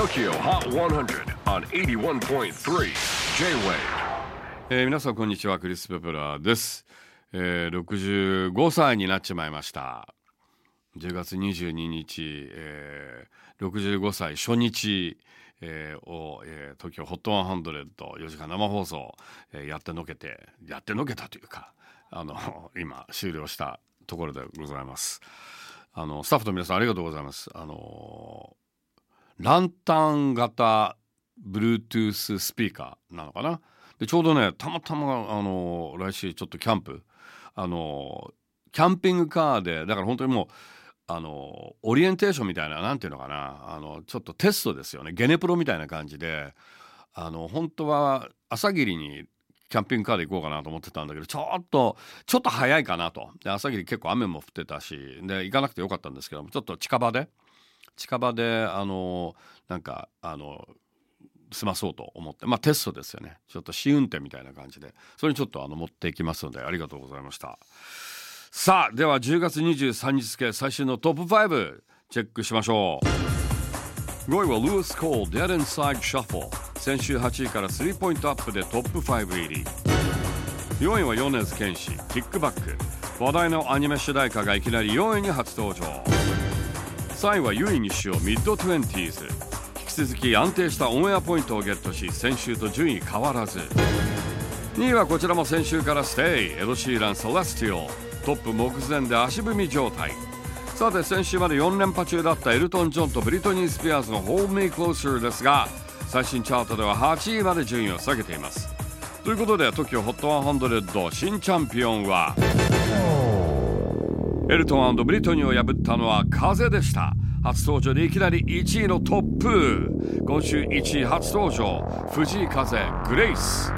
Tokyo Hot 100 on 81.3 J-WAVE、皆さんこんにちは、クリス・ペプラーです。65歳になっちまいました。10月22日、65歳初日を、Tokyo Hot 100 4時間生放送、やってのけたというか、今終了したところでございます。スタッフと皆さんありがとうございます。ランタン型 Bluetooth スピーカーなのかな。でちょうどね、たまたま来週ちょっとキャンプ、キャンピングカーで、だから本当にもうオリエンテーションみたいな、なんていうのかな、ちょっとテストですよね。ゲネプロみたいな感じで、本当は朝霧にキャンピングカーで行こうかなと思ってたんだけど、ちょっと早いかなと。で朝霧結構雨も降ってたしで、行かなくてよかったんですけども、ちょっと近場で済まそうと思って、テストですよね。ちょっと試運転みたいな感じで、それにちょっと持っていきますので、ありがとうございました。さあ、では10月23日付最新のトップ5チェックしましょう。5位はルース・コール、 Dead Inside Shuffle。 先週8位から3ポイントアップでトップ5入り。4位は米津玄師、キックバック。話題のアニメ主題歌がいきなり4位に初登場。3位はユイ・ニシオ、ミッド20s。 引き続き安定したオンエアポイントをゲットし、先週と順位変わらず。2位はこちらも先週からステイ、エド・シーラン、セレスティオ。トップ目前で足踏み状態。さて、先週まで4連覇中だったエルトン・ジョンとブリトニー・スピアーズの Hold Me Closer ですが、最新チャートでは8位まで順位を下げています。ということで Tokyo Hot 100新チャンピオンはエルトン&ブリトニーを破ったのは風でした。初登場でいきなり1位のトップ。今週1位初登場、藤井風、グレイス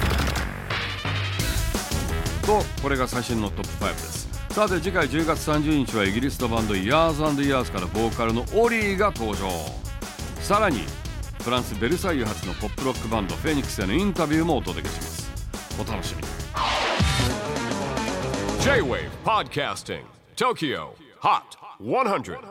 と、これが最新のトップ5です。さて、次回10月30日はイギリスのバンド Years & Years からボーカルのオリーが登場。さらにフランス・ベルサイユ発のポップロックバンドフェニックスへのインタビューもお届けします。お楽しみに。 J-WAVE Podcasting Tokyo Hot 100